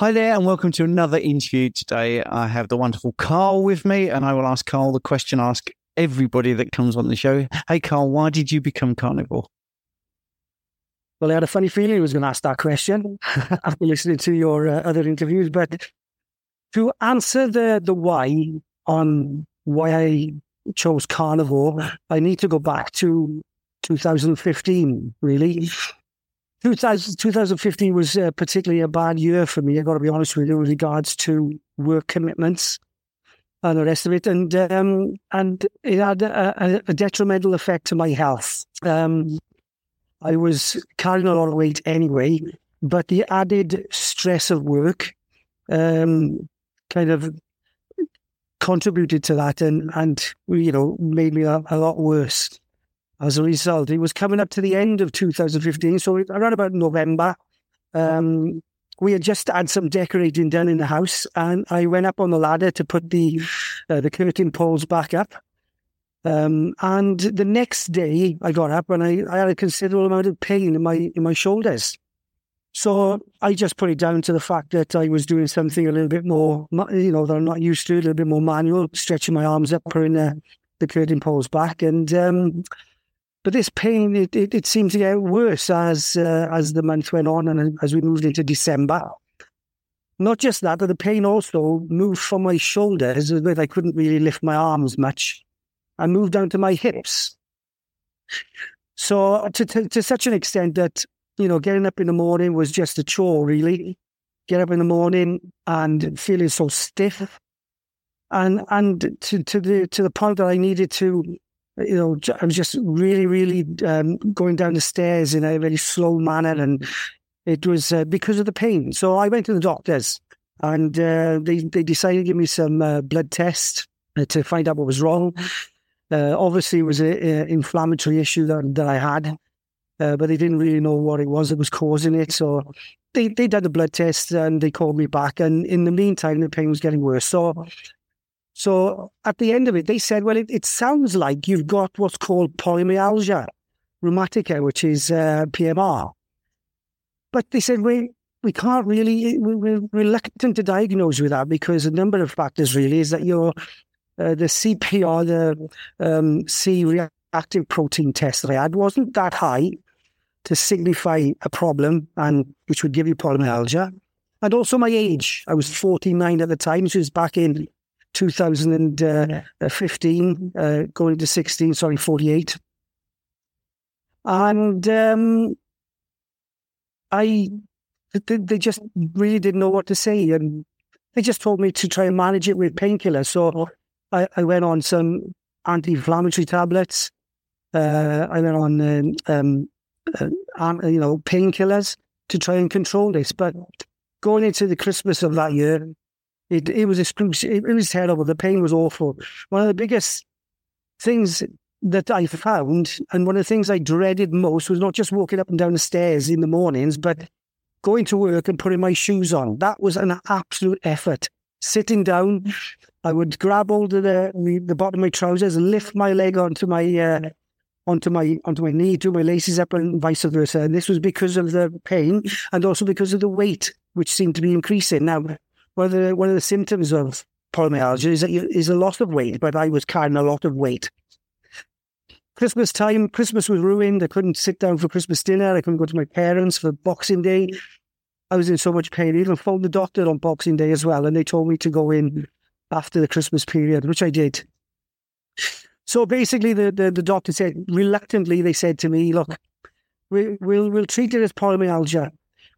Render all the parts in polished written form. Hi there and welcome to another interview. Today I have the wonderful Karl with me and I will ask Karl the question I ask everybody that comes on the show. Hey Karl, why did you become carnivore? Well, I had a funny feeling he was going to ask that question after listening to your other interviews. But to answer the why on why I chose carnivore, I need to go back to 2015, really. 2015 was particularly a bad year for me, I've got to be honest with you, with regards to work commitments and the rest of it. And it had a detrimental effect to my health. I was carrying a lot of weight anyway, but the added stress of work kind of contributed to that and you know, made me a lot worse. As a result, it was coming up to the end of 2015, so around about November, we had just had some decorating done in the house, and I went up on the ladder to put the curtain poles back up. And the next day, I got up and I had a considerable amount of pain in my shoulders. So I just put it down to the fact that I was doing something a little bit more, you know, that I'm not used to, a little bit more manual, stretching my arms up, putting the curtain poles back, and. But this pain, it seemed to get worse as the month went on and as we moved into December. Not just that, but the pain also moved from my shoulders, but I couldn't really lift my arms much, and moved down to my hips. So to such an extent that, you know, getting up in the morning was just a chore, really. Get up in the morning and feeling so stiff, and to the point that I needed to. You know, I was just really, really going down the stairs in a very slow manner, and it was because of the pain. So I went to the doctors, and they decided to give me some blood tests to find out what was wrong. Obviously, it was an inflammatory issue that I had, but they didn't really know what it was that was causing it. So they did the blood test, and they called me back. And in the meantime, the pain was getting worse. So at the end of it, they said, well, it sounds like you've got what's called polymyalgia rheumatica, which is PMR. But they said, we can't really, we're reluctant to diagnose with that because a number of factors really is that your the CPR, the C-reactive protein test that I had wasn't that high to signify a problem and which would give you polymyalgia. And also my age, I was 49 at the time, which was back in 2015, going to 48. And they just really didn't know what to say. And they just told me to try and manage it with painkillers. So I went on some anti-inflammatory tablets. I went on, you know, painkillers to try and control this. But going into the Christmas of that year, It was excruciating. It was terrible. The pain was awful. One of the biggest things that I found, and one of the things I dreaded most, was not just walking up and down the stairs in the mornings, but going to work and putting my shoes on. That was an absolute effort. Sitting down, I would grab hold of the bottom of my trousers and lift my leg onto my knee, do my laces up, and vice versa. And this was because of the pain, and also because of the weight, which seemed to be increasing. Now, one of the symptoms of polymyalgia is that is a loss of weight, but I was carrying a lot of weight. Christmas time, Christmas was ruined. I couldn't sit down for Christmas dinner. I couldn't go to my parents for Boxing Day. I was in so much pain. I even phoned the doctor on Boxing Day as well, and they told me to go in after the Christmas period, which I did. So basically, the doctor said, reluctantly, they said to me, look, we'll treat it as polymyalgia.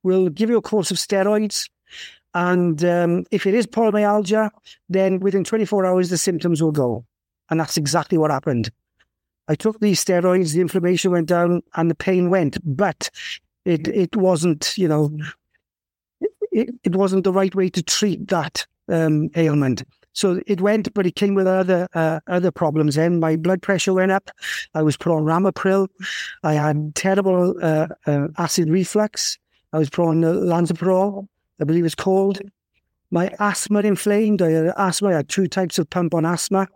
We'll give you a course of steroids. And if it is polymyalgia, then within 24 hours, the symptoms will go. And that's exactly what happened. I took these steroids, the inflammation went down and the pain went, but it wasn't, you know, it wasn't the right way to treat that ailment. So it went, but it came with other problems. Then my blood pressure went up. I was put on Ramipril. I had terrible acid reflux. I was put on Lansoprazole, I believe it's called. My asthma inflamed. I had asthma. I had two types of pump on asthma.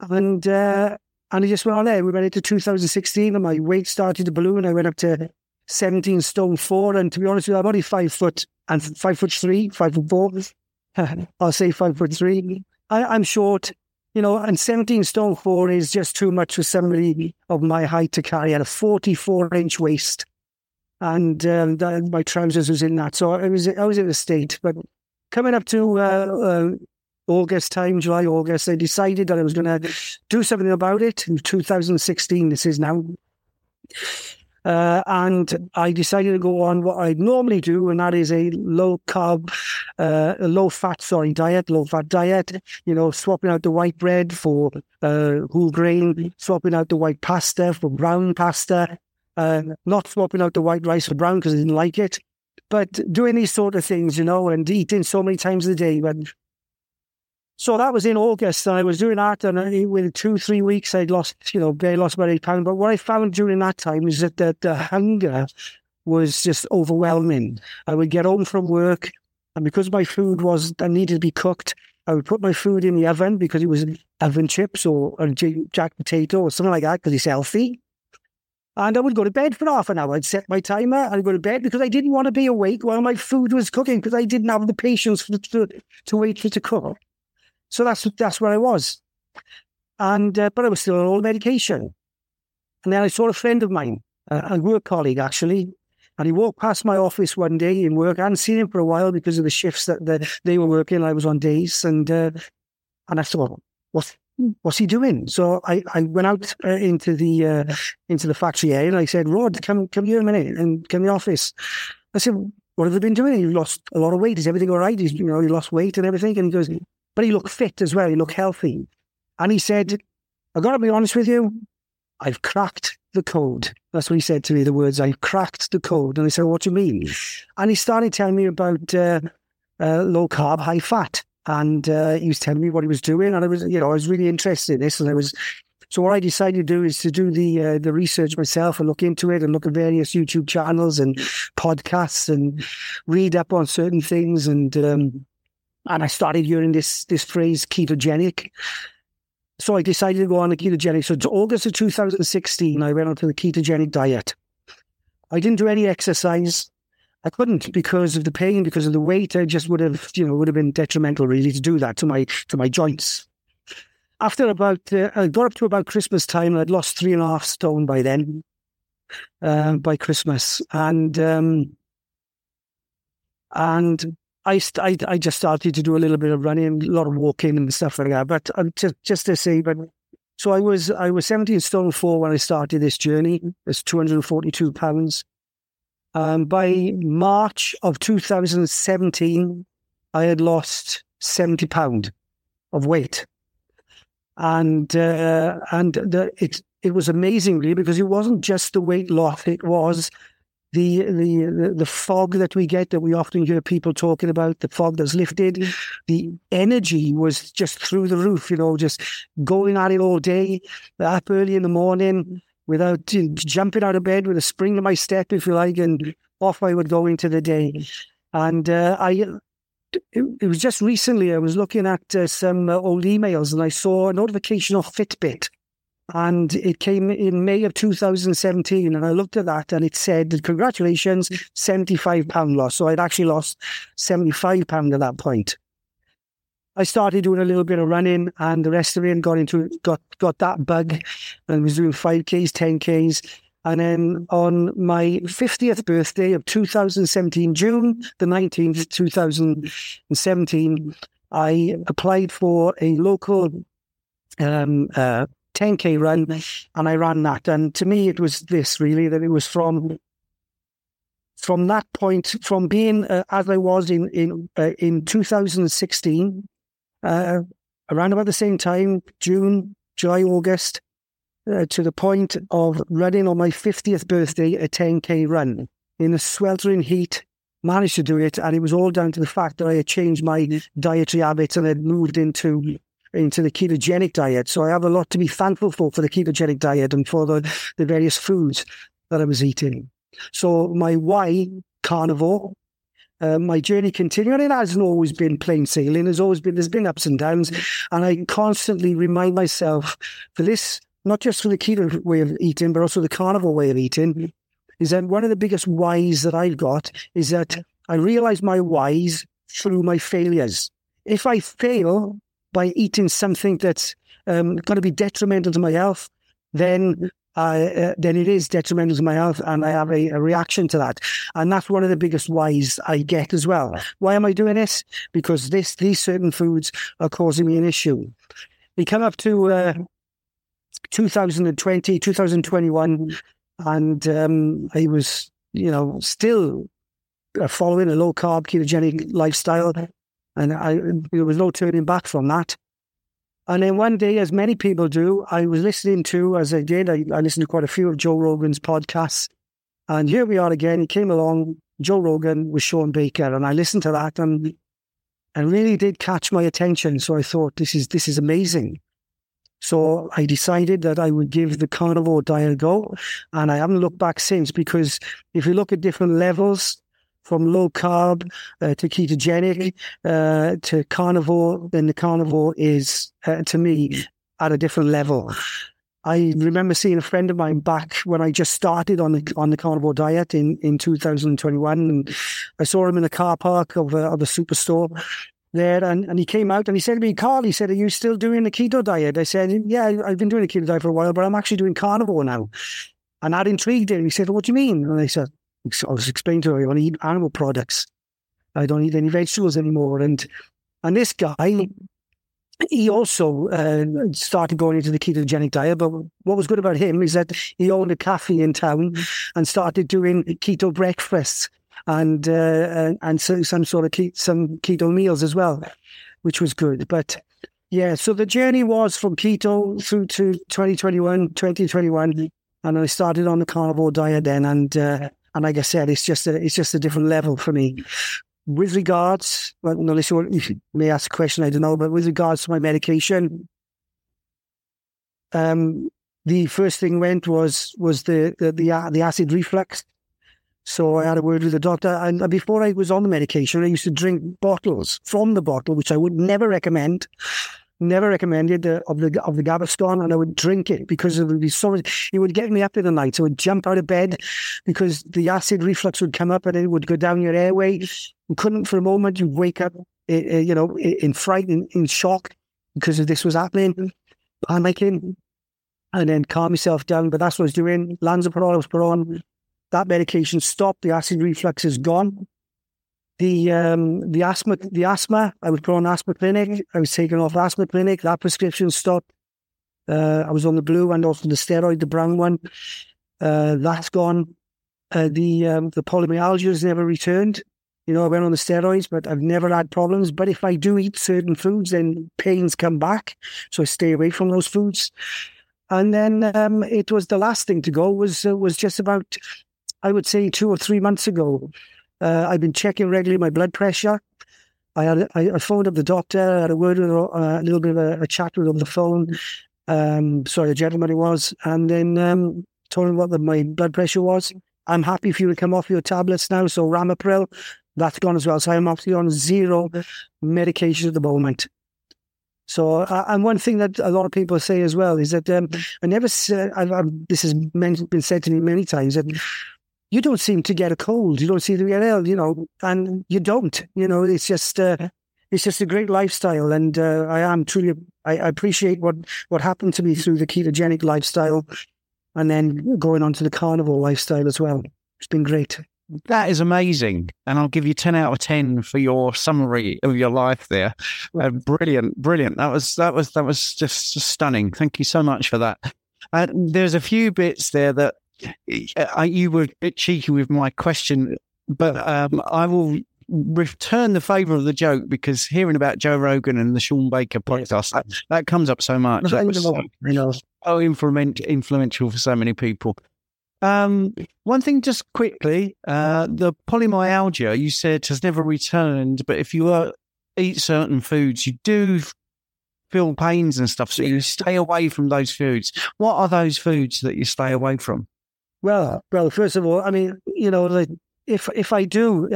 And it just went on there. We went into 2016 and my weight started to balloon. I went up to 17 stone 4. And to be honest with you, I'm only 5 foot and 5'3", 5'4", I'll say 5'3". I'm short, you know, and 17 stone 4 is just too much for somebody of my height to carry. I had a 44-inch waist, and my trousers was in that. So I was in a state. But coming up to August time, July, August, I decided that I was going to do something about it. In 2016, this is now. And I decided to go on what I normally do, and that is a low fat diet, you know, swapping out the white bread for whole grain, swapping out the white pasta for brown pasta, not swapping out the white rice for brown because I didn't like it, but doing these sort of things, you know, and eating so many times a day. But so that was in August, and I was doing that, and within 2-3 weeks, I'd lost, you know, barely lost about 8 pounds. But what I found during that time is that the hunger was just overwhelming. I would get home from work, and because my food needed to be cooked, I would put my food in the oven because it was oven chips or a jack potato or something like that because it's healthy. And I would go to bed for half an hour. I'd set my timer and I'd go to bed because I didn't want to be awake while my food was cooking because I didn't have the patience to wait for it to cook. So that's where I was. And but I was still on all medication. And then I saw a friend of mine, a work colleague actually, and he walked past my office one day in work. I hadn't seen him for a while because of the shifts that they were working. I was on days. And I thought, what's he doing? So I went out into the factory area, and I said, Rod, come here a minute and come to the office. I said, what have you been doing? You've lost a lot of weight. Is everything all right? You know, you lost weight and everything. And he goes, but he looked fit as well. He looked healthy. And he said, I've got to be honest with you, I've cracked the code. That's what he said to me, the words, I've cracked the code. And I said, what do you mean? And he started telling me about low carb, high fat. And he was telling me what he was doing. And I was really interested in this. And so what I decided to do is to do the research myself and look into it and look at various YouTube channels and podcasts and read up on certain things. And I started hearing this phrase, ketogenic. So I decided to go on the ketogenic. So it's August of 2016, I went on to the ketogenic diet. I didn't do any exercise. I couldn't because of the pain, because of the weight. I just would have been detrimental really to do that to my joints. After about, I got up to about Christmas time, and I'd lost 3.5 stone by then, by Christmas. And I just started to do a little bit of running, a lot of walking and stuff like that. But just to say, but so I was 17 stone 4 when I started this journey. It's 242 pounds. By March of 2017, I had lost 70 pounds of weight, and it was amazing really, because it wasn't just the weight loss; it was the fog that we often hear people talking about, the fog that's lifted. The energy was just through the roof, you know, just going at it all day, up early in the morning without jumping out of bed with a spring to my step, if you like, and off I would go into the day. And it was just recently I was looking at some old emails, and I saw a notification of Fitbit. And it came in May of 2017, and I looked at that, and it said, congratulations, 75 pound loss. So I'd actually lost 75 pound at that point. I started doing a little bit of running, and the rest of it, and got that bug, and was doing 5Ks, 10Ks. And then on my 50th birthday of 2017, June the 19th, 2017, I applied for a local 10K run, and I ran that. And to me, it was this really, that it was from that point, from being as I was in 2016, around about the same time, June, July, August, to the point of running on my 50th birthday a 10K run in the sweltering heat. Managed to do it, and it was all down to the fact that I had changed my dietary habits and had moved into the ketogenic diet. So I have a lot to be thankful for the ketogenic diet and for the various foods that I was eating. So my why, carnivore, my journey continued, and it hasn't always been plain sailing. There's been ups and downs, and I constantly remind myself for this, not just for the keto way of eating, but also the carnivore way of eating, is that one of the biggest whys that I've got is that I realize my whys through my failures. If I fail by eating something that's going to be detrimental to my health, then it is detrimental to my health, and I have a reaction to that. And that's one of the biggest whys I get as well. Why am I doing this? Because these certain foods are causing me an issue. We come up to 2020, 2021, and I was, still following a low-carb ketogenic lifestyle, and there was no turning back from that. And then one day, as many people do, I was listening to, I listened to quite a few of Joe Rogan's podcasts. And here we are again. He came along, Joe Rogan with Shawn Baker. And I listened to that and really did catch my attention. So I thought, this is amazing. So I decided that I would give the carnivore diet a go. And I haven't looked back since, because if you look at different levels, from low carb to ketogenic to carnivore, then the carnivore is, to me, at a different level. I remember seeing a friend of mine back when I just started on the carnivore diet in 2021, and I saw him in the car park of a superstore there, and he came out and he said to me, Carl, he said, are you still doing the keto diet? I said, yeah, I've been doing the keto diet for a while, but I'm actually doing carnivore now. And that intrigued him. He said, what do you mean? And I said, I was explaining to her, I want to eat animal products. I don't eat any vegetables anymore. And this guy, he also started going into the ketogenic diet. But what was good about him is that he owned a cafe in town and started doing keto breakfasts and some keto meals as well, which was good. But yeah, so the journey was from keto through to 2021, and I started on the carnivore diet then. And like I said, it's just a different level for me. With regards, well, unless you may ask a question, I don't know, but with regards to my medication, the first thing went was the acid reflux. So I had a word with the doctor, and before I was on the medication, I used to drink bottles from the bottle, which I would never recommended of the Gaviscon, and I would drink it because it would be so much. It would get me up in the night, so I would jump out of bed because the acid reflux would come up and it would go down your airway. You couldn't for a moment. You'd wake up, in fright, in shock because of this was happening, panicking, and then calm myself down. But that's what I was doing. Lansoprazole was put on. That medication stopped. The acid reflux is gone. The asthma, I was put on asthma clinic. I was taken off asthma clinic. That prescription stopped. I was on the blue and also the steroid, the brown one. That's gone. The polymyalgia has never returned. I went on the steroids, but I've never had problems. But if I do eat certain foods, then pains come back. So I stay away from those foods. And then it was the last thing to go was just about, I would say, 2 or 3 months ago. I've been checking regularly my blood pressure. I phoned up the doctor. I had a word with a little bit of a chat with him on the phone. A gentleman he was. And then told him what my blood pressure was. I'm happy for you to come off your tablets now. So Ramipril, that's gone as well. So I'm actually on zero medication at the moment. So, and one thing that a lot of people say as well is that this has been said to me many times, that you don't seem to get a cold. You don't seem to get ill, and you don't. It's just a great lifestyle, and I appreciate what happened to me through the ketogenic lifestyle, and then going on to the carnivore lifestyle as well. It's been great. That is amazing, and I'll give you 10 out of 10 for your summary of your life there. Brilliant. That was just stunning. Thank you so much for that. There's a few bits there that. You were a bit cheeky with my question, but I will return the favour of the joke, because hearing about Joe Rogan and the Shawn Baker podcast, that comes up so much. That was so influential for so many people. One thing just quickly, the polymyalgia you said has never returned, but if you eat certain foods, you do feel pains and stuff, so you stay away from those foods. What are those foods that you stay away from? Well, first of all, I mean, if I do,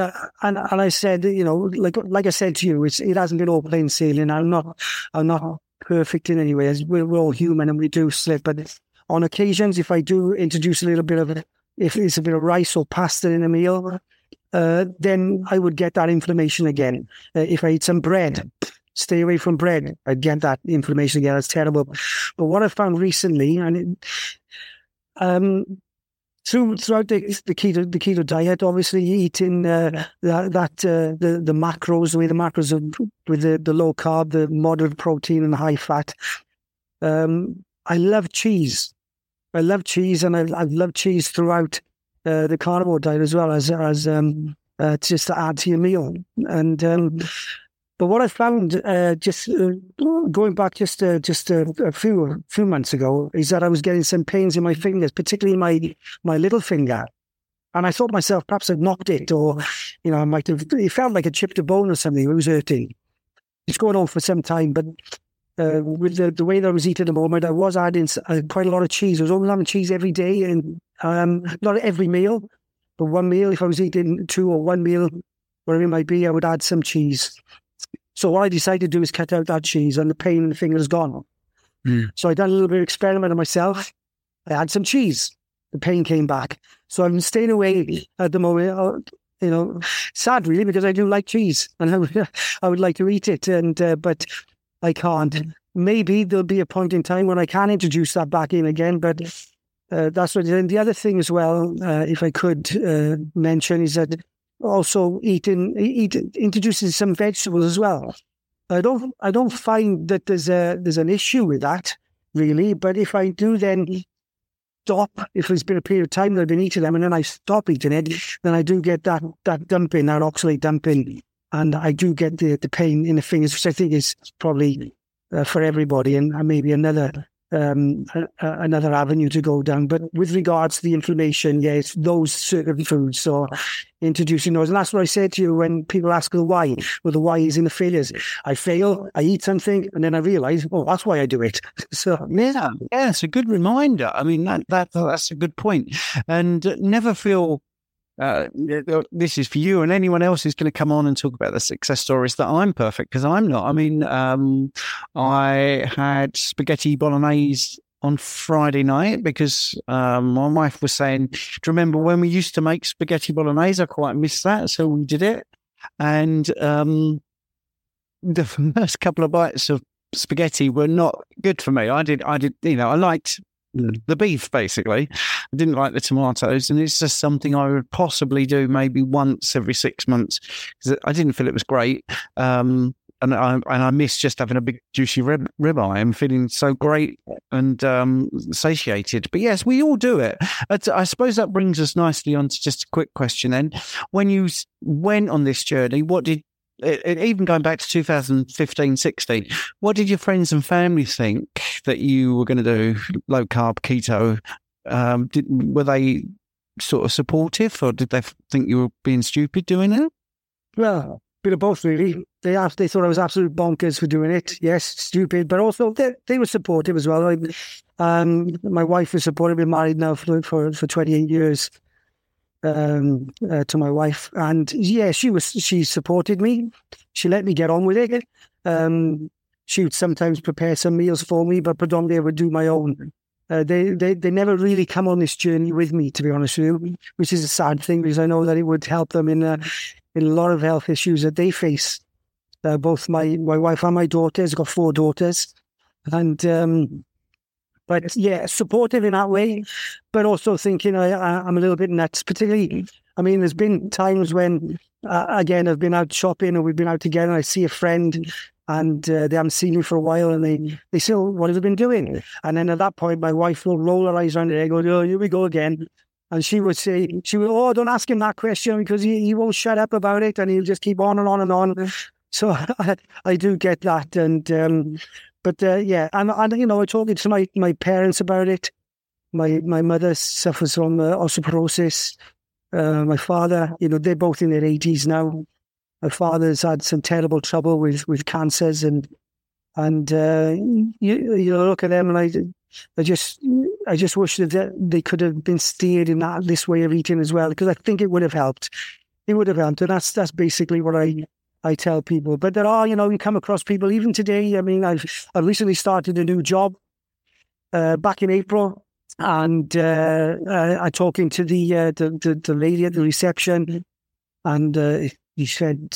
and I said, like I said to you, it hasn't been all plain sailing. I'm not perfect in any way. We're all human and we do slip. But on occasions, if I do introduce a little bit of, if it's a bit of rice or pasta in a meal, then I would get that inflammation again. If I eat some bread, stay away from bread, I'd get that inflammation again. That's terrible. But what I found recently, and throughout the keto diet, obviously eating the macros, the way the macros are with the low carb, the moderate protein and the high fat. I love cheese. I love cheese, and I've loved cheese throughout the carnivore diet as well, as just to add to your meal. And but what I found going back just a few months ago is that I was getting some pains in my fingers, particularly my little finger. And I thought to myself, perhaps I've knocked it, or I might have. It felt like I chipped a bone or something. It was hurting. It's going on for some time, but. With the way that I was eating at the moment, I was adding quite a lot of cheese. I was always having cheese every day, and not every meal, but one meal. If I was eating two or one meal, whatever it might be, I would add some cheese. So what I decided to do is cut out that cheese, and the pain in the finger is gone. Mm. So I done a little bit of experiment on myself. I had some cheese. The pain came back. So I'm staying away at the moment. Sad really, because I do like cheese, and I would like to eat it, and but. I can't. Maybe there'll be a point in time when I can introduce that back in again, but that's what it is. And the other thing as well, if I could mention, is that also introducing some vegetables as well. I don't find that there's an issue with that really, but if I do then stop, if there's been a period of time that I've been eating them and then I stop eating it, then I do get that dumping, that oxalate dumping. And I do get the pain in the fingers, which I think is probably for everybody, and maybe another avenue to go down. But with regards to the inflammation, yeah, it's those certain foods. So introducing those. And that's what I say to you when people ask the why. Well, the why is in the failures. I fail, I eat something, and then I realise, oh, that's why I do it. So yeah, it's a good reminder. I mean, that's a good point. And never feel... this is for you and anyone else who's going to come on and talk about the success stories that I'm perfect, because I'm not. I mean, I had spaghetti bolognese on Friday night because my wife was saying, do you remember when we used to make spaghetti bolognese? I quite miss that. So we did it. And the first couple of bites of spaghetti were not good for me. I liked the beef, basically. I didn't like the tomatoes, and it's just something I would possibly do maybe once every 6 months, because I didn't feel it was great. And I miss just having a big juicy ribeye and feeling so great and satiated. But yes, we all do it. I suppose that brings us nicely on to just a quick question then. When you went on this journey, what did even going back to 2015-16, what did your friends and family think that you were going to do low carb keto? Were they sort of supportive, or did they think you were being stupid doing it? Well, bit of both really. They thought I was absolute bonkers for doing it. Yes, stupid, but also they were supportive as well. My wife was supportive. We've been married now for 28 years. To my wife, and yeah, she supported me. She let me get on with it. She would sometimes prepare some meals for me, but predominantly I would do my own. They never really come on this journey with me, to be honest with you, which is a sad thing, because I know that it would help them in a lot of health issues that they face. Both my wife and my daughters. I've got 4 daughters, and but yeah, supportive in that way, but also thinking I'm a little bit nuts, particularly, I mean, there's been times when, again, I've been out shopping, or we've been out together, and I see a friend, and they haven't seen me for a while, and they say, oh, what have you been doing? And then at that point, my wife will roll her eyes around her head, go, oh, here we go again. And she would, oh, don't ask him that question, because he won't shut up about it, and he'll just keep on and on and on. So I do get that, and... But I talked to my parents about it. My mother suffers from osteoporosis. My father, they're both in their 80s now. My father's had some terrible trouble with cancers, and you look at them, and I just wish that they could have been steered in this way of eating as well, because I think it would have helped. It would have helped, and that's basically what I tell people. But there are, you come across people, even today. I mean, I recently started a new job back in April, and I'm talking to the lady at the reception, And he said,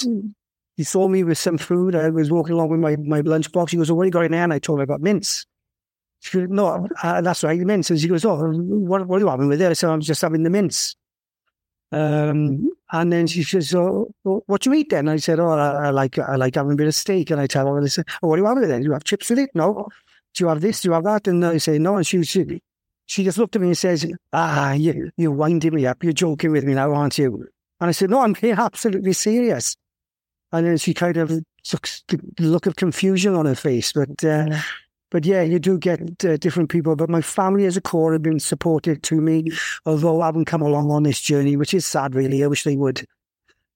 he saw me with some food. I was walking along with my lunchbox. He goes, "Oh, what do you got in there?" And I told him I got mince. She goes, "No, that's right, mince." And he goes, "Oh, what are you having with it?" I said, "I'm just having the mince." And then she says, "Oh, what do you eat then?" I said, "Oh, I like having a bit of steak." And I tell her, I said, "Oh, what do you have with it then? Do you have chips with it?" "No." "Do you have this? Do you have that?" And I say, "No." And she just looked at me and says, "Ah, you're winding me up. You're joking with me now, aren't you?" And I said, "No, I'm being absolutely serious." And then she kind of look of confusion on her face. But yeah, you do get different people. But my family as a core have been supportive to me, although I haven't come along on this journey, which is sad, really. I wish they would.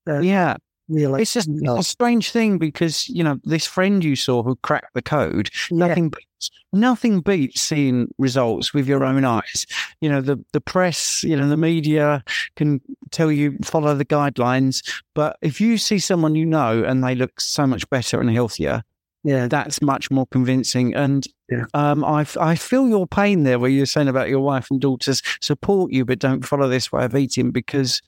Yeah. Realize it's just a strange thing because, you know, this friend you saw who cracked the code, nothing beats seeing results with your own eyes. You know, the press, you know, the media can tell you follow the guidelines. But if you see someone you know and they look so much better and healthier, yeah, that's much more convincing. And I feel your pain there where you're saying about your wife and daughters support you, but don't follow this way of eating because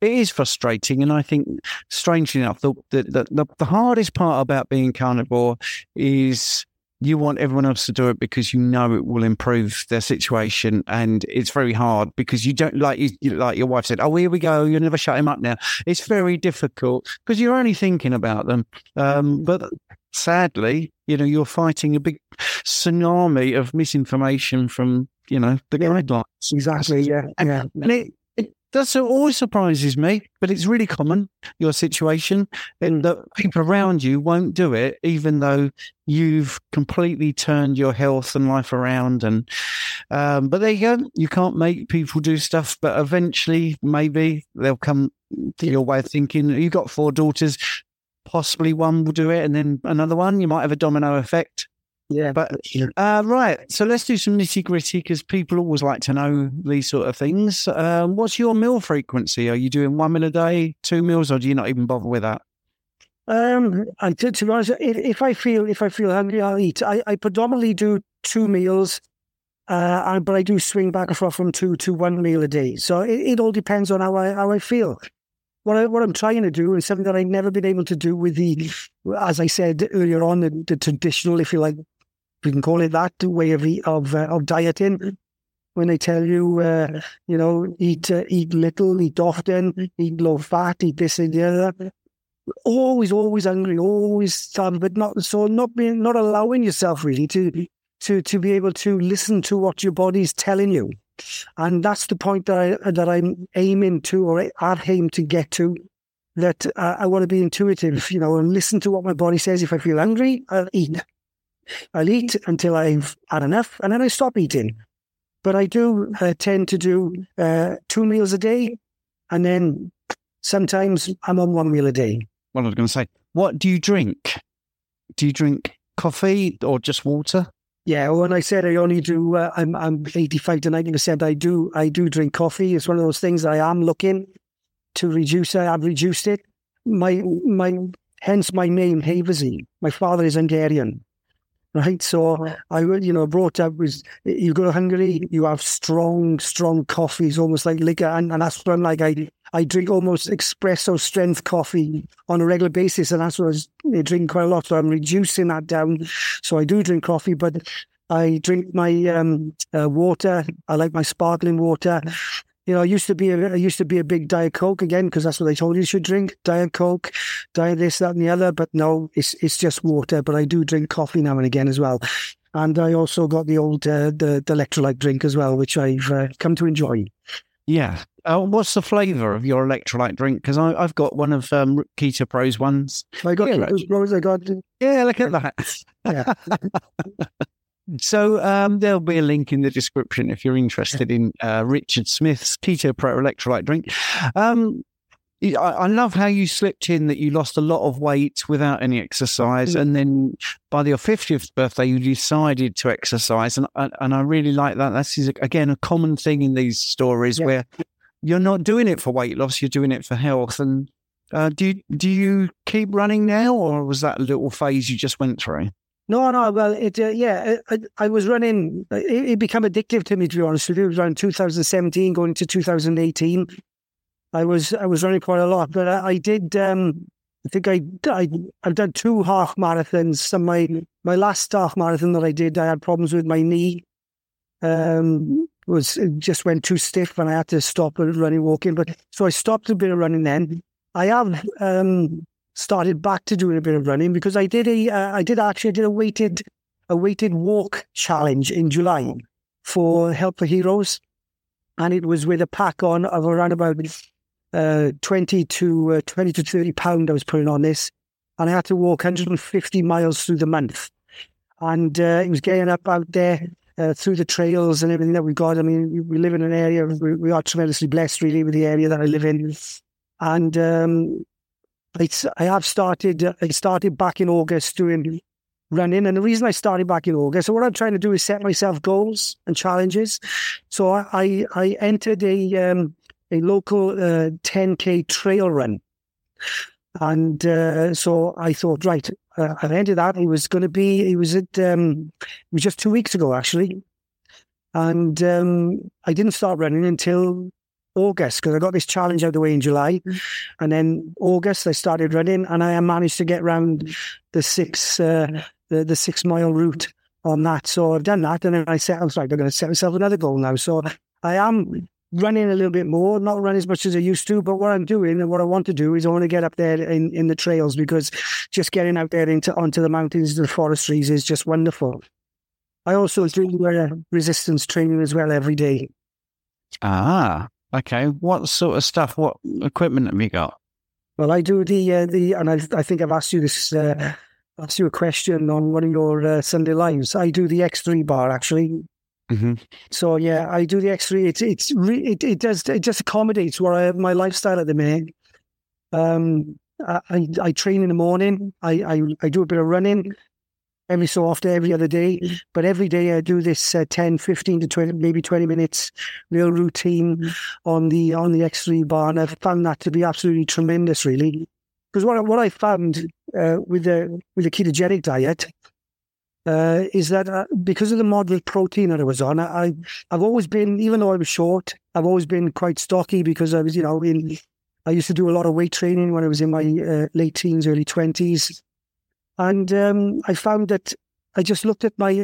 it is frustrating. And I think, strangely enough, the hardest part about being carnivore is you want everyone else to do it because you know it will improve their situation. And it's very hard because you don't like your wife said, "Oh, here we go. You'll never shut him up now." It's very difficult because you're only thinking about them. But sadly, you know, you're fighting a big tsunami of misinformation from, you know, the guidelines. Exactly. Yeah. And it that's always surprises me, but it's really common, your situation, and that people around you won't do it, even though you've completely turned your health and life around. And but there you go. You can't make people do stuff, but eventually maybe they'll come to your way of thinking. You've got 4 daughters. Possibly one will do it and then another one. You might have a domino effect. Yeah. But right. So let's do some nitty gritty because people always like to know these sort of things. What's your meal frequency? Are you doing one meal a day, 2 meals, or do you not even bother with that? I did, to be honest. If I feel hungry, I'll eat. I predominantly do 2 meals, but I do swing back and forth from 2 to 1 meal a day. So it all depends on how I feel. What I'm trying to do is something that I've never been able to do with the, as I said earlier on, the traditional, if you like, we can call it that, way of dieting. When they tell you, you know, eat little, eat often, eat low fat, eat this and the other. Always hungry, always starving, but not allowing yourself really to be able to listen to what your body's telling you. And that's the point that I'm aiming to, or I aim to get to, that I want to be intuitive, you know, and listen to what my body says. If I feel hungry, I'll eat. I'll eat until I've had enough, and then I stop eating. But I do tend to do 2 meals a day, and then sometimes I'm on 1 meal a day. Well, I was going to say, what do you drink? Do you drink coffee or just water? Yeah, when I said I only do, I'm 85 to 90%. I do drink coffee. It's one of those things I am looking to reduce. I have reduced it. Hence my name, Haversy. My father is Hungarian, right? So I brought up was you go to Hungary, you have strong coffees, almost like liquor, and that's what I'm like. I drink almost espresso strength coffee on a regular basis, and that's what I drink quite a lot. So I'm reducing that down. So I do drink coffee, but I drink my water. I like my sparkling water. You know, I used to be a big Diet Coke again, because that's what they told you should drink. Diet Coke, diet this, that, and the other. But no, it's just water. But I do drink coffee now and again as well. And I also got the old the electrolyte drink as well, which I've come to enjoy. Yeah. What's the flavour of your electrolyte drink? Because I've got one of Keto Pro's ones. I got those Pro's. I got. Yeah, look at that. Yeah. So there'll be a link in the description if you're interested in Richard Smith's Keto Pro electrolyte drink. I love how you slipped in that you lost a lot of weight without any exercise, and then by your 50th birthday, you decided to exercise, and I really like that. That's, again, a common thing in these stories where you're not doing it for weight loss, you're doing it for health. And do you keep running now, or was that a little phase you just went through? No. Well, I was running. It became addictive to me, to be honest with you. It was around 2017 going to 2018. I was running quite a lot, but I did. I think I've done 2 half marathons, and my last half marathon that I did, I had problems with my knee. It just went too stiff, and I had to stop running, walking. But so I stopped a bit of running then. I have started back to doing a bit of running because I did a weighted walk challenge in July for Help the Heroes, and it was with a pack on of around about 20 to 30 pound I was putting on this, and I had to walk 150 miles through the month, and it was getting up out there through the trails and everything that we got. I mean, we live in an area, we are tremendously blessed really with the area that I live in, and I started back in August doing running. And the reason I started back in August, so what I'm trying to do is set myself goals and challenges. So I entered a local 10K trail run. And so I thought, right, I've entered that. It was just 2 weeks ago, actually. And I didn't start running until August because I got this challenge out of the way in July. And then August, I started running, and I managed to get around the 6 mile route on that. So I've done that. And then I was like, I'm going to set myself another goal now. So I am running a little bit more, not run as much as I used to, but what I'm doing and what I want to do is I want to get up there in the trails, because just getting out there onto the mountains, the forestries is just wonderful. I also do resistance training as well every day. Ah, okay. What sort of stuff? What equipment have you got? Well, I do I think I've asked you this. Asked you a question on one of your Sunday lives. I do the X3 bar actually. Mm-hmm. So yeah, I do the X3. It just accommodates my lifestyle at the minute. I train in the morning. I do a bit of running every so often, every other day. But every day I do this 10, 15 to 20, maybe 20 minutes real routine on the X3 bar, and I've found that to be absolutely tremendous, really. Because what I found with the ketogenic diet. Is that because of the moderate protein that I was on, I've always been, even though I was short, I've always been quite stocky because I was, I used to do a lot of weight training when I was in my late teens, early 20s. And I found that I just looked at my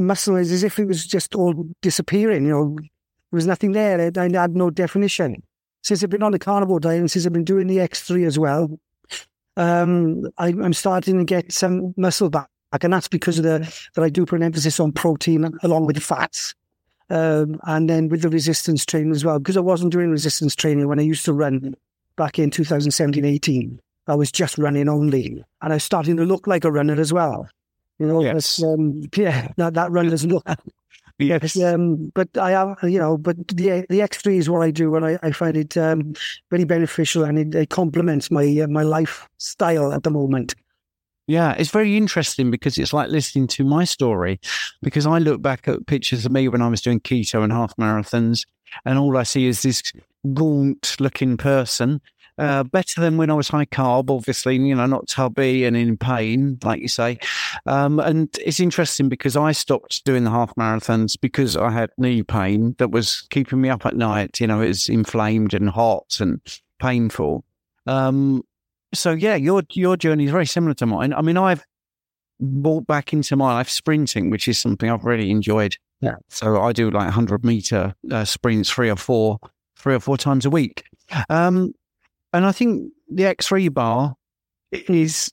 muscle as if it was just all disappearing, there was nothing there. I had no definition. Since I've been on the carnivore diet and since I've been doing the X3 as well, I'm starting to get some muscle back. And that's because of that I do put an emphasis on protein along with fats, and then with the resistance training as well. Because I wasn't doing resistance training when I used to run back in 2017-18. I was just running only, and I was starting to look like a runner as well. Yes. That run doesn't look. Yes. But I have, but the X3 is what I do, and I find it very beneficial, and it complements my lifestyle at the moment. Yeah, it's very interesting because it's like listening to my story, because I look back at pictures of me when I was doing keto and half marathons, and all I see is this gaunt looking person, better than when I was high carb, obviously, not tubby and in pain, like you say. And it's interesting because I stopped doing the half marathons because I had knee pain that was keeping me up at night. It was inflamed and hot and painful. So yeah, your journey is very similar to mine. I mean, I've brought back into my life sprinting, which is something I've really enjoyed. Yeah. So I do like 100-meter sprints three or four times a week. And I think the X3 bar is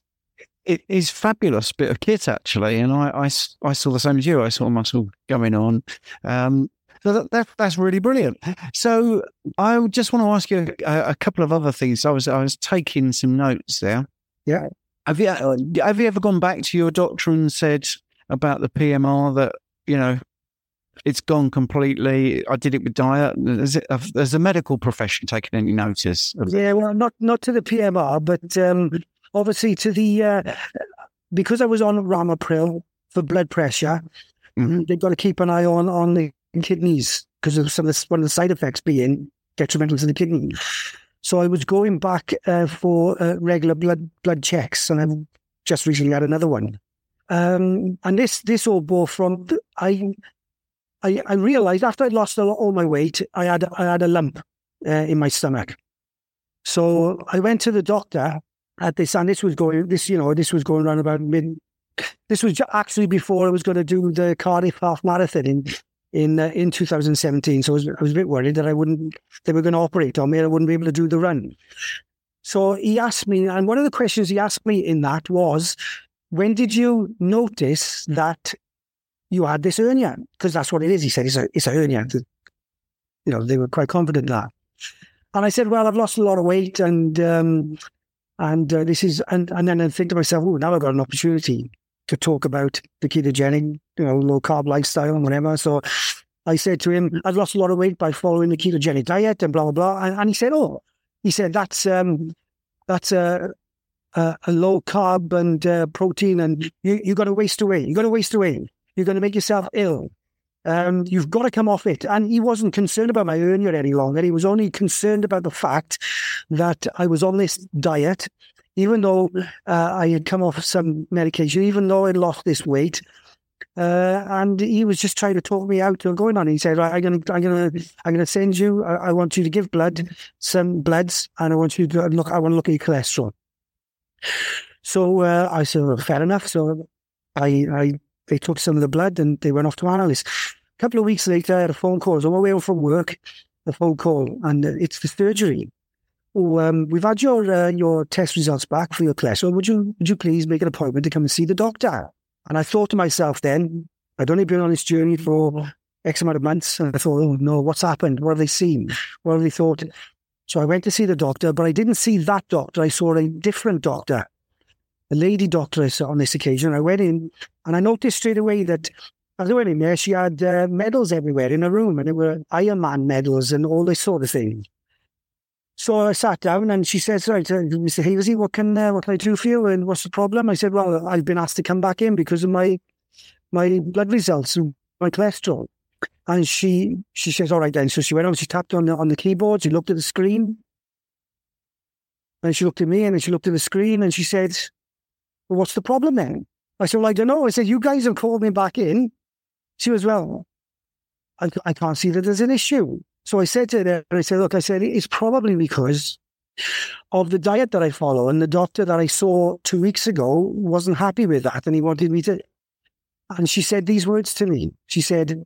fabulous bit of kit actually. And I saw the same as you. I saw muscle going on. So that's really brilliant. So I just want to ask you a couple of other things. I was taking some notes there. Yeah. Have you ever gone back to your doctor and said about the PMR that, it's gone completely? I did it with diet. Has the medical profession taken any notice? Yeah, well, not to the PMR, but obviously to the because I was on Ramipril for blood pressure. Mm-hmm. They've got to keep an eye on the kidneys because of one of the side effects being detrimental to the kidney. So I was going back for regular blood checks, and I've just recently had another one. And this all bore from I realised after I'd lost all my weight, I had a lump in my stomach, So I went to the doctor at this, and this was going, this was going around about mid. This was actually before I was going to do the Cardiff Half Marathon in 2017. So I was a bit worried that I wouldn't, they were going to operate on me and I wouldn't be able to do the run. So he asked me, and one of the questions he asked me in that was, when did you notice that you had this hernia? Because that's what it is. He said, it's a hernia. You know, they were quite confident in that. And I said, well, I've lost a lot of weight and this is, and then I think to myself, oh, now I've got an opportunity to talk about the ketogenic, you know, low carb lifestyle and whatever. So I said to him, I've lost a lot of weight by following the ketogenic diet and blah, blah, blah. And he said, that's a low carb and protein, and you got to waste away. You got to waste away. You're going to make yourself ill. You've got to come off it. And he wasn't concerned about my hernia any longer. He was only concerned about the fact that I was on this diet, even though I had come off some medication, even though I'd lost this weight. And he was just trying to talk me out of going on. He said, right, I'm gonna send you, I want you to give blood, some bloods, and I want you to look, I want to look at your cholesterol. So I said, well, fair enough. So they took some of the blood and they went off to analysts. A couple of weeks later, I had a phone call. I was on my way home from work, a phone call, and it's the surgery. Oh, we've had your test results back for your cholesterol. Would you please make an appointment to come and see the doctor? And I thought to myself then, I'd only been on this journey for X amount of months, and I thought, oh no, what's happened? What have they seen? What have they thought? So I went to see the doctor, but I didn't see that doctor. I saw a different doctor, a lady doctor on this occasion. I went in and I noticed straight away that as I went in there, she had medals everywhere in her room, and it were Ironman medals and all this sort of thing. So I sat down and she says, right, Mr. Haversy, what can I do for you and what's the problem? I said, well, I've been asked to come back in because of my blood results and my cholesterol. And she says, all right then. So she went on, she tapped on the keyboard, she looked at the screen, and she looked at me, and then she looked at the screen, and she said, well, what's the problem then? I said, well, I don't know. I said, you guys have called me back in. She was, well, I can't see that there's an issue. So I said to her, I said, it's probably because of the diet that I follow, and the doctor that I saw 2 weeks ago wasn't happy with that, and he wanted me to. And she said these words to me. She said,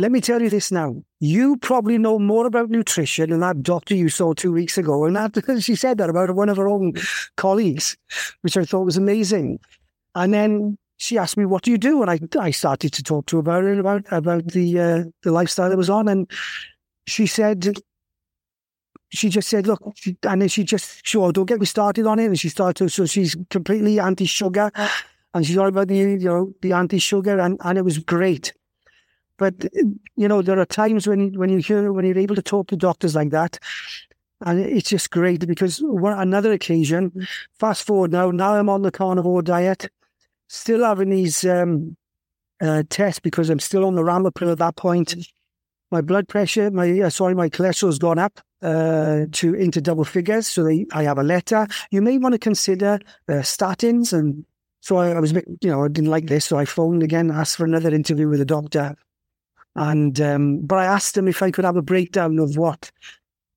let me tell you this now. You probably know more about nutrition than that doctor you saw 2 weeks ago. And that, she said that about one of her own colleagues, which I thought was amazing. And then she asked me, what do you do? And I started to talk to her about it, about the lifestyle that was on. And she just said, look, don't get me started on it. And she started, so she's completely anti-sugar, and she's all about the anti-sugar, and it was great. But, you know, there are times when you're able to talk to doctors like that, and it's just great because another occasion, fast forward now I'm on the carnivore diet, still having these tests because I'm still on the Ramipril at that point. My blood pressure, my cholesterol has gone up into double figures. So I have a letter. You may want to consider statins. And so I was a bit, I didn't like this. So I phoned again, asked for another interview with the doctor. And but I asked him if I could have a breakdown of what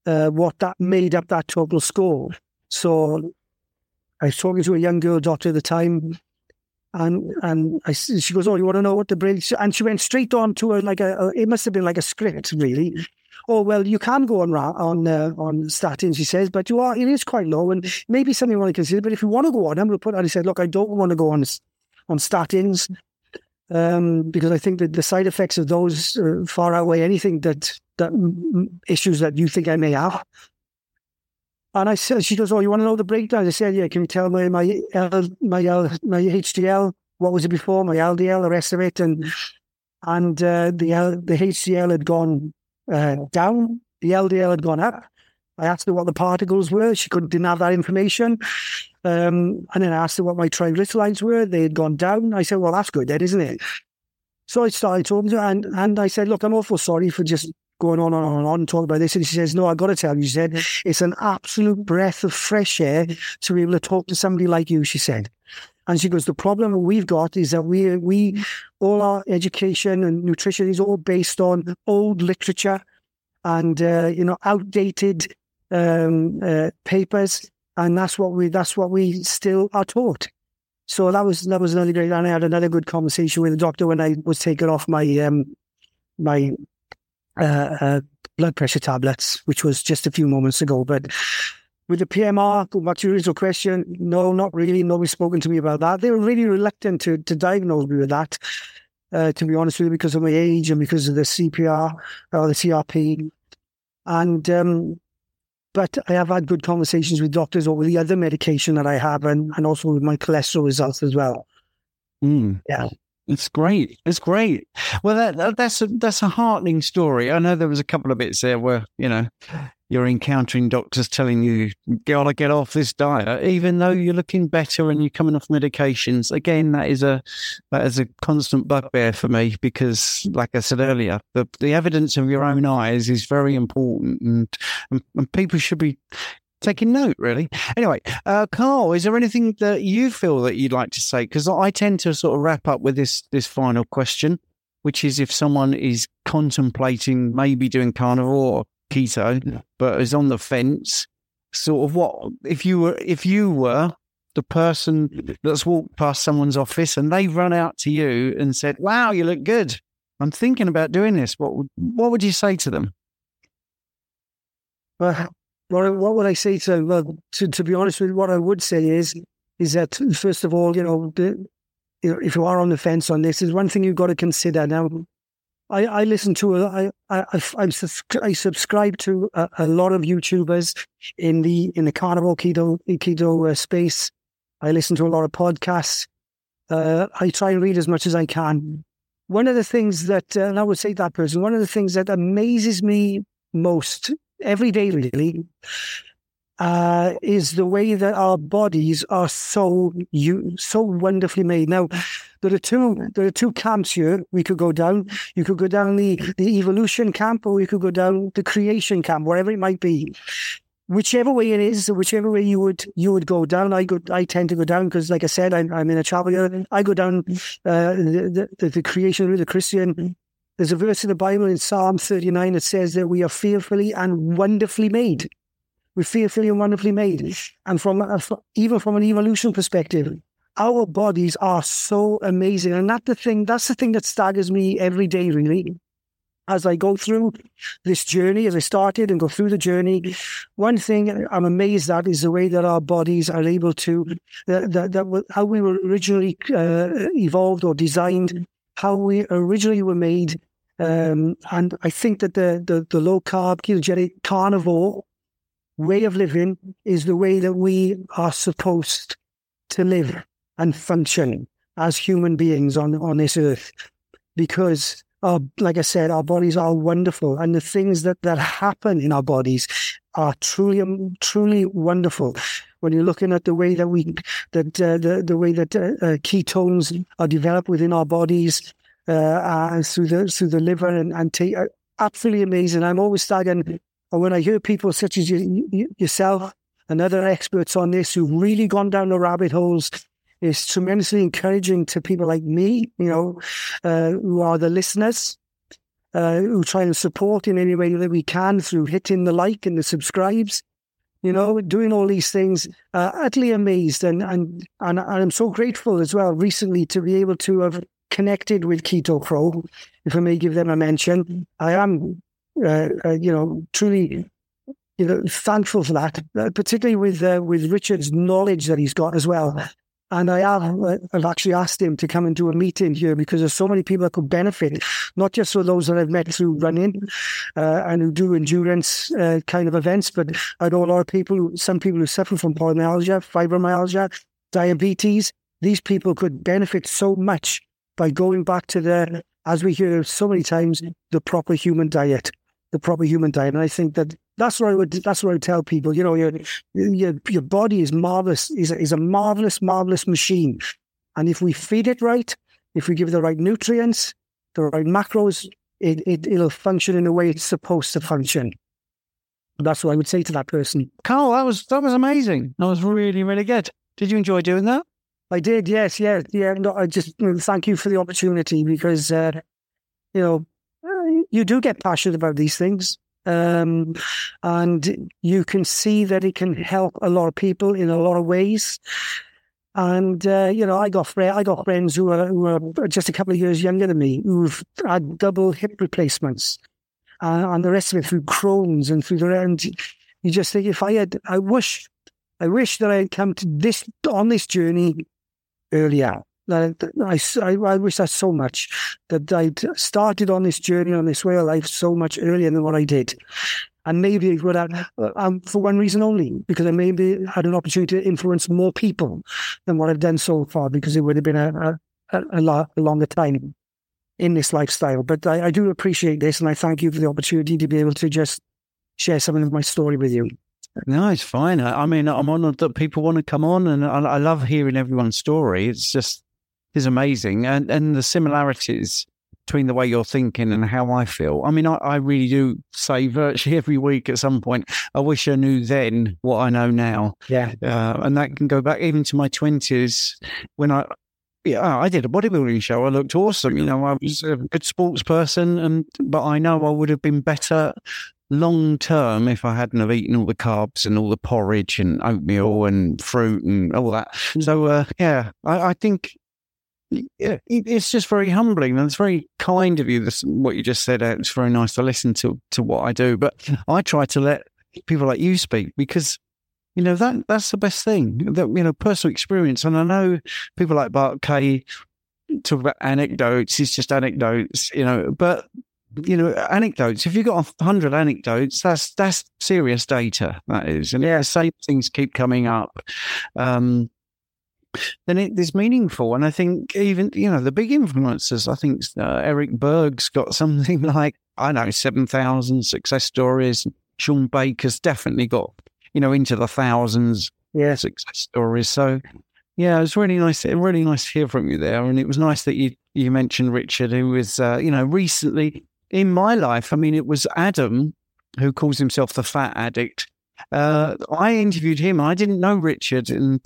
that made up that total score. So I was talking to a young girl doctor at the time, and she goes, oh, you want to know what the break? And she went straight on to it must have been like a script, really. Oh, well, you can go on statins, she says, but it is quite low, and maybe something you want to consider. But if you want to go on, I'm going to put. And I said, look, I don't want to go on statins. Because I think that the side effects of those far outweigh anything that issues that you think I may have. And I said, she goes, oh, you want to know the breakdown? I said, yeah, can you tell me my HDL, what was it before, my LDL, the rest of it, and the HDL had gone down, the LDL had gone up. I asked her what the particles were. She didn't have that information. And then I asked her what my triglycerides were. They had gone down. I said, well, that's good then, isn't it? So I started talking to her, and I said, look, I'm awful sorry for just going on and on and on and talking about this. And she says, no, I've got to tell you. She said, it's an absolute breath of fresh air to be able to talk to somebody like you, she said. And she goes, the problem we've got is that we all our education and nutrition is all based on old literature and outdated papers, and that's what we still are taught. So that was another great, and I had another good conversation with the doctor when I was taking off my my blood pressure tablets, which was just a few moments ago. But with the PMR, going back to your original question, no, not really. Nobody's spoken to me about that. They were really reluctant to diagnose me with that, to be honest with you, because of my age and because of the CPR or the CRP. And but I have had good conversations with doctors over the other medication that I have, and also with my cholesterol results as well. Mm. Yeah. It's great. It's great. Well, that's a heartening story. I know there was a couple of bits there where, you know, you're encountering doctors telling you, gotta get off this diet, even though you're looking better and you're coming off medications. Again, that is a constant bugbear for me because, like I said earlier, the evidence of your own eyes is very important, and people should be taking note, really. Anyway, Carl, is there anything that you feel that you'd like to say? Because I tend to sort of wrap up with this final question, which is if someone is contemplating maybe doing carnivore or keto, but is on the fence, sort of what if you were the person that's walked past someone's office and they run out to you and said, "Wow, you look good. I'm thinking about doing this." What would you say to them? What would I say to them? Well, to be honest with you, what I would say is that, first of all, if you are on the fence on this, is one thing you've got to consider. Now, I subscribe to a lot of YouTubers in the carnivore keto space. I listen to a lot of podcasts. I try and read as much as I can. One of the things that, and I would say to that person, one of the things that amazes me most every day, really, is the way that our bodies are so wonderfully made. Now, there are two camps here we could go down. You could go down the evolution camp, or you could go down the creation camp, whatever it might be. Whichever way it is, whichever way you would go down, I tend to go down because, like I said, I'm in a travel year. I go down the creation of the Christian. There's a verse in the Bible in Psalm 39 that says that we are fearfully and wonderfully made. We're fearfully and wonderfully made. And even from an evolution perspective, our bodies are so amazing. And that's the thing that staggers me every day, really. As I go through this journey, as I started and go through the journey, one thing I'm amazed at is the way that our bodies are able to, how we were originally evolved or designed, how we originally were made. And I think that the low-carb, ketogenic, carnivore way of living is the way that we are supposed to live and function as human beings on this earth. Because, like I said, our bodies are wonderful, and the things that happen in our bodies are truly, truly wonderful. When you're looking at the way that ketones are developed within our bodies through the liver and absolutely amazing. I'm always staggering when I hear people such as yourself and other experts on this who've really gone down the rabbit holes. It's tremendously encouraging to people like me, who are the listeners, who try and support in any way that we can through hitting the like and the subscribes. Doing all these things, utterly amazed. And I'm so grateful as well recently to be able to have connected with Keto Pro, if I may give them a mention. I am, truly, thankful for that, particularly with Richard's knowledge that he's got as well. And I've actually asked him to come and do a meeting here because there's so many people that could benefit, not just for those that I've met through running and who do endurance kind of events, but I know a lot of people, some people who suffer from polymyalgia, fibromyalgia, diabetes. These people could benefit so much by going back to their, as we hear so many times, the proper human diet. And I think that that's what I would tell people. Your body is marvelous, is a marvelous machine, and if we feed it right, if we give it the right nutrients, the right macros, it'll function in the way it's supposed to function. That's what I would say to that person. Carl, that was amazing. That was really, really good. Did you enjoy doing that? I did. Yes. Yeah. Yeah. No, I just thank you for the opportunity because you do get passionate about these things. And you can see that it can help a lot of people in a lot of ways. And you know, I got friends who are just a couple of years younger than me who've had double hip replacements, and the rest of it through Crohn's and through the rest. You just think, if I had, I wish that I had come to this on this journey earlier. I wish that so much, that I'd started on this journey, on this way of life so much earlier than what I did. And maybe it would have, for one reason only, because I maybe had an opportunity to influence more people than what I've done so far, because it would have been a longer time in this lifestyle. But I do appreciate this, and I thank you for the opportunity to be able to just share some of my story with you. No, it's fine. I mean, I'm honoured that people want to come on, and I love hearing everyone's story. It's just, it's amazing. And the similarities between the way you're thinking and how I feel. I mean, I really do say virtually every week at some point, I wish I knew then what I know now. Yeah. And that can go back even to my 20s when I did a bodybuilding show. I looked awesome. You know, I was a good sports person, but I know I would have been better long term if I hadn't have eaten all the carbs and all the porridge and oatmeal and fruit and all that. So, I think... yeah, it's just very humbling, and it's very kind of you, what you just said. It's very nice to listen to what I do, but I try to let people like you speak, because you know that's the best thing, that, you know, personal experience. And I know people like Bart Kay talk about anecdotes. It's just anecdotes, you know, but you know, anecdotes, if you've got 100 anecdotes, that's serious data, that is. And yeah, same things keep coming up, then it is meaningful. And I think even, you know, the big influencers, I think Eric Berg's got something like, I don't know, 7,000 success stories. Shawn Baker's definitely got, you know, into the thousands success stories. So, yeah, it was really nice to hear from you there. And it was nice that you mentioned Richard, who was, you know, recently in my life. I mean, it was Adam, who calls himself the fat addict. I interviewed him. I didn't know Richard, and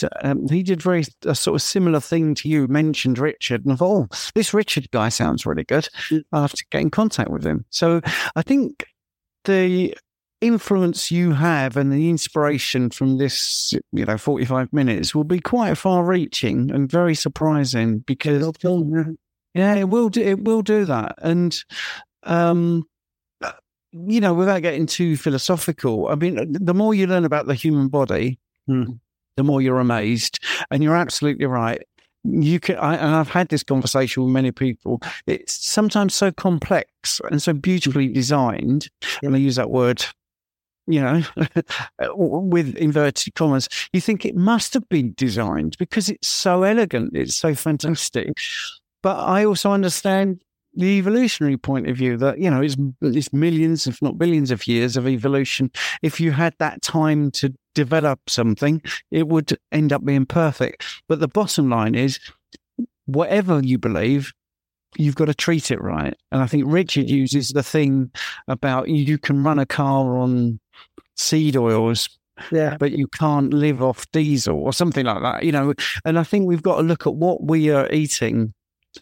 he did a sort of similar thing to you, mentioned Richard, and I thought, oh, this Richard guy sounds really good. I'll have to get in contact with him. So I think the influence you have and the inspiration from this, you know, 45 minutes will be quite far-reaching and very surprising, because yeah, it will do that. And you know, without getting too philosophical, I mean, the more you learn about the human body, the more you're amazed. And you're absolutely right. You can, and I've had this conversation with many people. It's sometimes so complex and so beautifully designed. Yep. And I use that word, you know, with inverted commas. You think it must have been designed because it's so elegant. It's so fantastic. But I also understand the evolutionary point of view, that, you know, it's millions, if not billions of years of evolution. If you had that time to develop something, it would end up being perfect. But the bottom line is, whatever you believe, you've got to treat it right. And I think Richard uses the thing about you can run a car on seed oils, but you can't live off diesel or something like that, you know. And I think we've got to look at what we are eating.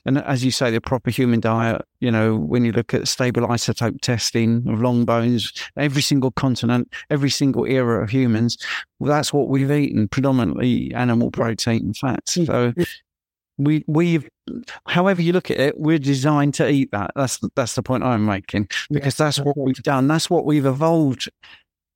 And as you say, the proper human diet, you know, when you look at stable isotope testing of long bones, every single continent, every single era of humans, well, that's what we've eaten, predominantly animal protein and fats. So we've, however you look at it, we're designed to eat that. That's the point I'm making, because that's what we've done. That's what we've evolved.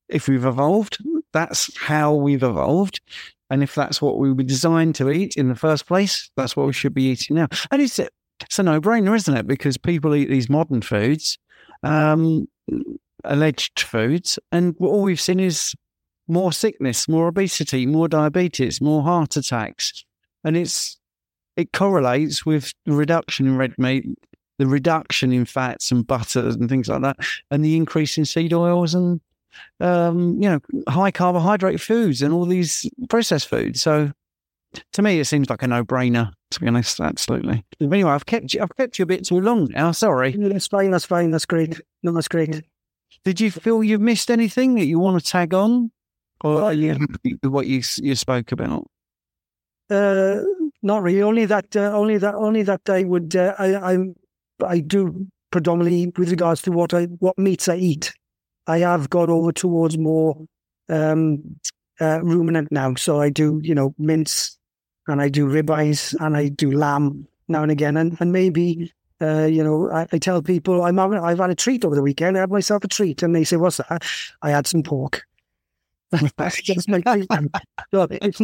If we've evolved, that's how we've evolved. And if that's what we were designed to eat in the first place, that's what we should be eating now. And it's a no-brainer, isn't it? Because people eat these modern foods, alleged foods, and all we've seen is more sickness, more obesity, more diabetes, more heart attacks. And it correlates with the reduction in red meat, the reduction in fats and butters and things like that, and the increase in seed oils and you know, high carbohydrate foods and all these processed foods. So to me, it seems like a no-brainer, to be honest. Absolutely. Anyway, I've kept you a bit too long now. Sorry. No, that's fine. That's great. No, that's great. Did you feel you've missed anything that you want to tag on, or what you spoke about? Not really. Only that I would. I do predominantly with regards to what meats I eat. I have got over towards more ruminant now. So I do, you know, mince, and I do ribeyes, and I do lamb now and again. And maybe, you know, I tell people I've had a treat over the weekend. I had myself a treat, and they say, "What's that?" I had some pork. Just my treat. So it's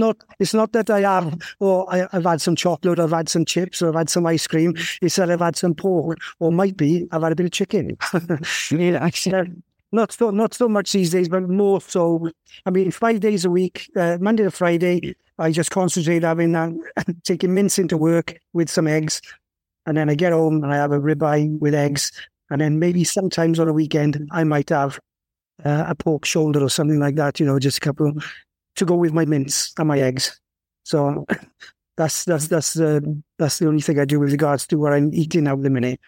not that I have, or I've had some chocolate, or I've had some chips, or I've had some ice cream. It's that I've had some pork, or might be I've had a bit of chicken. Not so much these days, but more so. I mean, 5 days a week, Monday to Friday, I just concentrate having that, taking mince into work with some eggs. And then I get home and I have a ribeye with eggs. And then maybe sometimes on a weekend, I might have a pork shoulder or something like that, you know, just a couple to go with my mince and my eggs. So that's the only thing I do with regards to what I'm eating at the minute.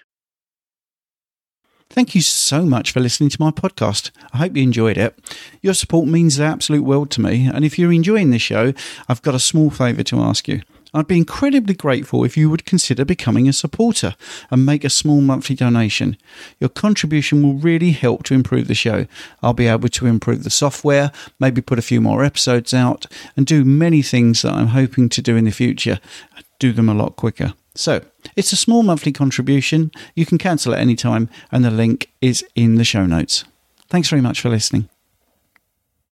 Thank you so much for listening to my podcast. I hope you enjoyed it. Your support means the absolute world to me. And if you're enjoying this show, I've got a small favour to ask you. I'd be incredibly grateful if you would consider becoming a supporter and make a small monthly donation. Your contribution will really help to improve the show. I'll be able to improve the software, maybe put a few more episodes out, and do many things that I'm hoping to do in the future. Do them a lot quicker. So it's a small monthly contribution. You can cancel at any time, and the link is in the show notes. Thanks very much for listening.